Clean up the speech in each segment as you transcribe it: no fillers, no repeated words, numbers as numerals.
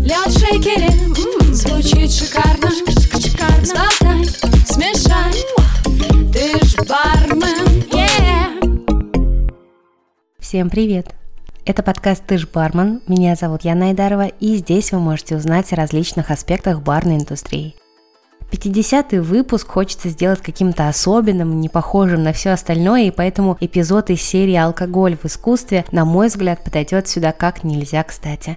Лед в шейкере, звучит шикарно. Сболтай, смешай, ты ж бармен. Yeah. Всем привет! Это подкаст «Ты ж бармен», меня зовут Яна Айдарова, и здесь вы можете узнать о различных аспектах барной индустрии. 50-й выпуск хочется сделать каким-то особенным, не похожим на все остальное, и поэтому эпизод из серии «Алкоголь в искусстве», на мой взгляд, подойдет сюда как нельзя кстати.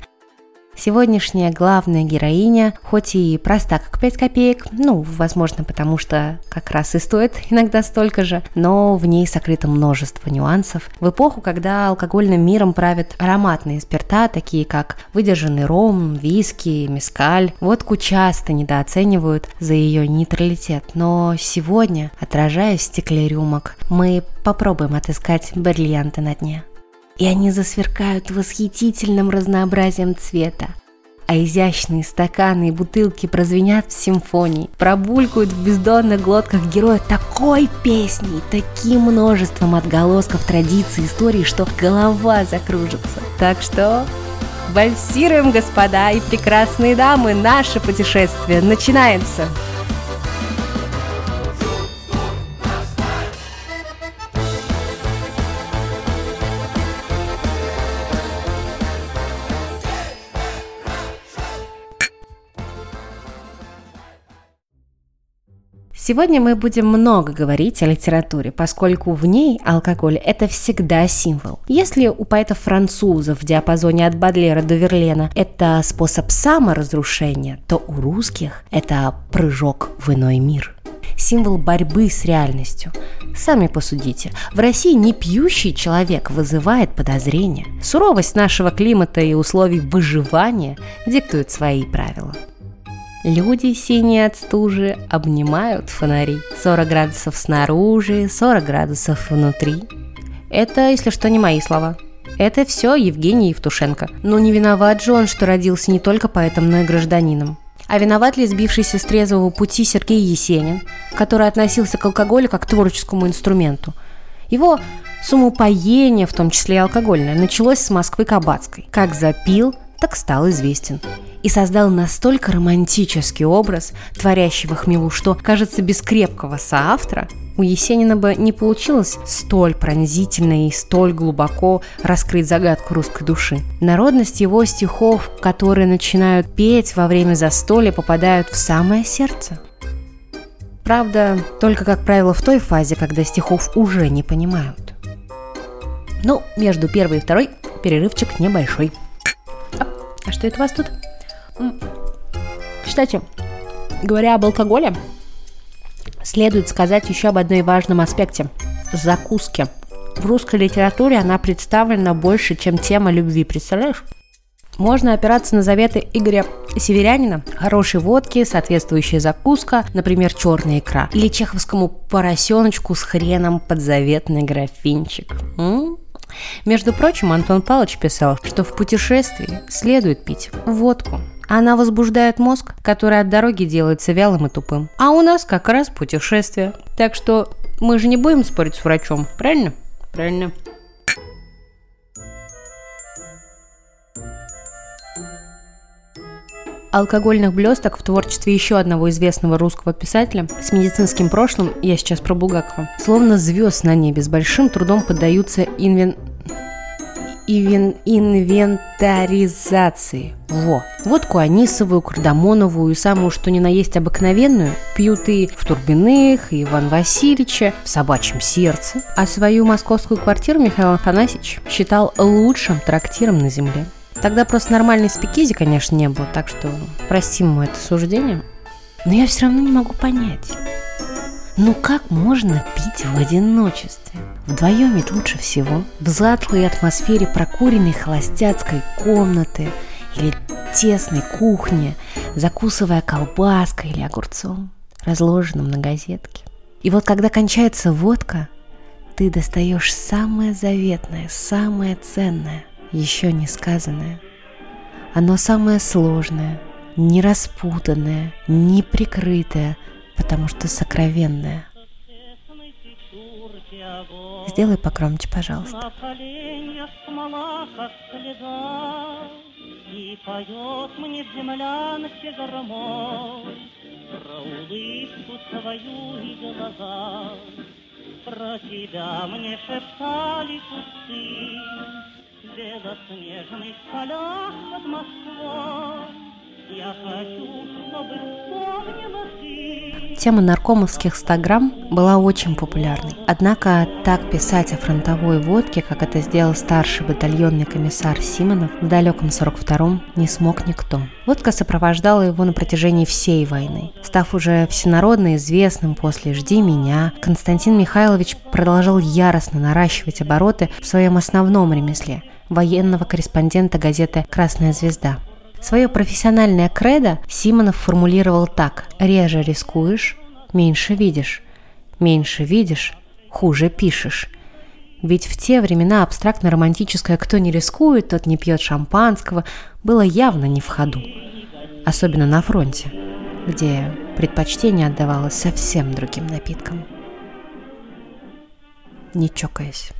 Сегодняшняя главная героиня, хоть и проста как 5 копеек, возможно, потому что как раз и стоит иногда столько же, но в ней сокрыто множество нюансов. В эпоху, когда алкогольным миром правят ароматные спирта, такие как выдержанный ром, виски, мезкаль, водку часто недооценивают за ее нейтралитет. Но сегодня, отражаясь в стекле рюмок, мы попробуем отыскать бриллианты на дне. И они засверкают восхитительным разнообразием цвета. А изящные стаканы и бутылки прозвенят в симфонии, пробулькают в бездонных глотках героя такой песни, таким множеством отголосков традиций, истории, что голова закружится. Так что вальсируем, господа и прекрасные дамы, наше путешествие начинается! Сегодня мы будем много говорить о литературе, поскольку в ней алкоголь – это всегда символ. Если у поэтов-французов в диапазоне от Бодлера до Верлена это способ саморазрушения, то у русских это прыжок в иной мир. Символ борьбы с реальностью. Сами посудите, в России непьющий человек вызывает подозрения. Суровость нашего климата и условий выживания диктуют свои правила. Люди, синие от стужи, обнимают фонари. 40 градусов снаружи, 40 градусов внутри. Это, если что, не мои слова. Это все Евгений Евтушенко. Но не виноват же он, что родился не только поэтом, но и гражданином. А виноват ли сбившийся с трезвого пути Сергей Есенин, который относился к алкоголю как к творческому инструменту? Его самоупоение, в том числе и алкогольное, началось с Москвы кабацкой. Как запил, так стал известен. И создал настолько романтический образ творящего хмелу, что, кажется, без крепкого соавтора у Есенина бы не получилось столь пронзительно и столь глубоко раскрыть загадку русской души. Народность его стихов, которые начинают петь во время застолья, попадают в самое сердце. Правда, только, как правило, в той фазе, когда стихов уже не понимают. Между первой и второй перерывчик небольшой. А что это у вас тут? Кстати, говоря об алкоголе, следует сказать еще об одной важном аспекте – закуске. В русской литературе она представлена больше, чем тема любви, представляешь? Можно опираться на заветы Игоря Северянина: хорошей водки, соответствующая закуска, например, черная икра, или чеховскому поросеночку с хреном под заветный графинчик. Между прочим, Антон Павлович писал, что в путешествии следует пить водку. Она возбуждает мозг, который от дороги делается вялым и тупым. А у нас как раз путешествие. Так что мы же не будем спорить с врачом, правильно? Правильно. Алкогольных блесток в творчестве еще одного известного русского писателя с медицинским прошлым, я сейчас про Булгакова, словно звезд на небе с большим трудом поддаются инвентаризации. Водку анисовую, кардамоновую и самую что ни на есть обыкновенную пьют и в Турбиных, и в Иван Васильевиче, в Собачьем сердце. А свою московскую квартиру Михаил Афанасьевич считал лучшим трактиром на земле. Тогда просто нормальной спикизи, конечно, не было, так что простим ему это суждение. Но я все равно не могу понять, как можно пить в одиночестве? Вдвоем ведь лучше всего. В затхлой атмосфере прокуренной холостяцкой комнаты или тесной кухни, закусывая колбаской или огурцом, разложенным на газетке. И вот когда кончается водка, ты достаешь самое заветное, самое ценное, еще не сказанное. Оно самое сложное, нераспутанное, неприкрытое, потому что сокровенное. Сделай погромче, пожалуйста. И поет мне в землянке гармонь про улыбку свою и глаза. Про тебя мне шептали кусты белоснежных в полях под Москвой. Я хочу, чтобы вспомнила ты. Тема наркомовских 100 грамм была очень популярной. Однако так писать о фронтовой водке, как это сделал старший батальонный комиссар Симонов в далеком 42-м, не смог никто. Водка сопровождала его на протяжении всей войны. Став уже всенародно известным после «Жди меня», Константин Михайлович продолжал яростно наращивать обороты в своем основном ремесле – военного корреспондента газеты «Красная звезда». Свое профессиональное кредо Симонов формулировал так: «Реже рискуешь, меньше видишь. Меньше видишь, хуже пишешь». Ведь в те времена абстрактно-романтическое «кто не рискует, тот не пьет шампанского» было явно не в ходу. Особенно на фронте, где предпочтение отдавалось совсем другим напиткам. Не чокаясь.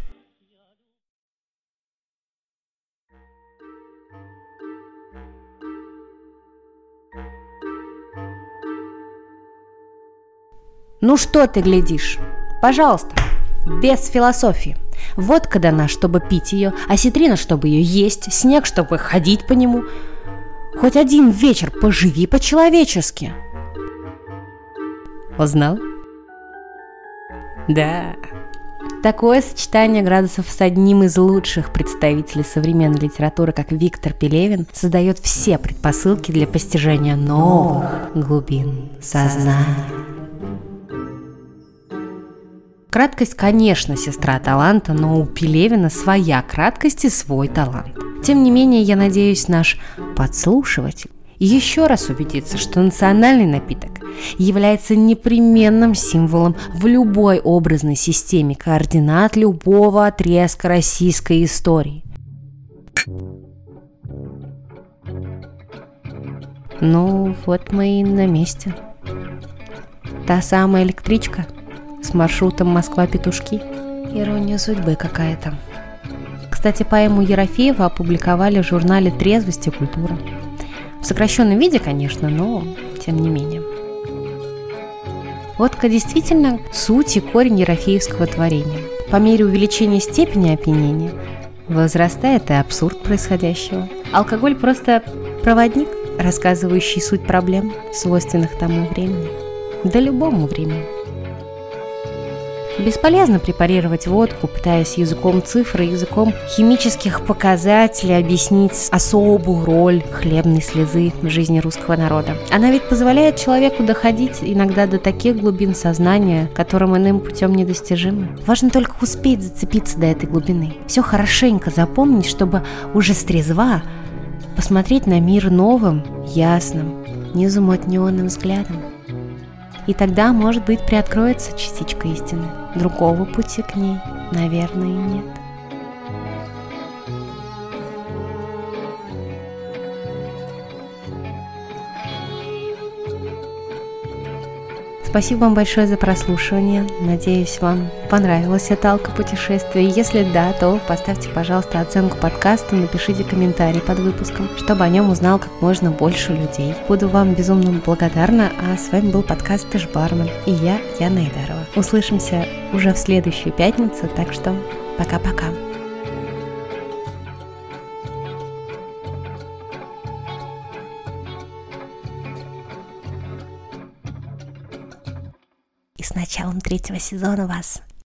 Ну что ты глядишь? Пожалуйста, без философии. Водка дана, чтобы пить ее, осетрина, чтобы ее есть, снег, чтобы ходить по нему. Хоть один вечер поживи по-человечески. Узнал? Да. Такое сочетание градусов с одним из лучших представителей современной литературы, как Виктор Пелевин, создает все предпосылки для постижения новых глубин сознания. Краткость, конечно, сестра таланта, но у Пелевина своя краткость и свой талант. Тем не менее, я надеюсь, наш подслушиватель еще раз убедится, что национальный напиток является непременным символом в любой образной системе координат любого отрезка российской истории. Ну, вот мы и на месте. Та самая электричка с маршрутом «Москва-петушки». Ирония судьбы какая-то. Кстати, поэму Ерофеева опубликовали в журнале «Трезвость и культура». В сокращенном виде, конечно, но тем не менее. Водка действительно суть и корень ерофеевского творения. По мере увеличения степени опьянения возрастает и абсурд происходящего. Алкоголь просто проводник, рассказывающий суть проблем, свойственных тому времени. Да любому времени. Бесполезно препарировать водку, пытаясь языком цифр и языком химических показателей объяснить особую роль хлебной слезы в жизни русского народа. Она ведь позволяет человеку доходить иногда до таких глубин сознания, которым иным путем недостижимы. Важно только успеть зацепиться до этой глубины, все хорошенько запомнить, чтобы уже стрезва посмотреть на мир новым, ясным, незамутненным взглядом. И тогда, может быть, приоткроется частичка истины. Другого пути к ней, наверное, нет. Спасибо вам большое за прослушивание. Надеюсь, вам понравилась эта алкопутешествие. Если да, то поставьте, пожалуйста, оценку подкасту, напишите комментарий под выпуском, чтобы о нем узнал как можно больше людей. Буду вам безумно благодарна, а с вами был подкаст «Ты ж бармен» и я, Яна Айдарова. Услышимся уже в следующую пятницу, так что пока-пока. С началом 3-го сезона вас!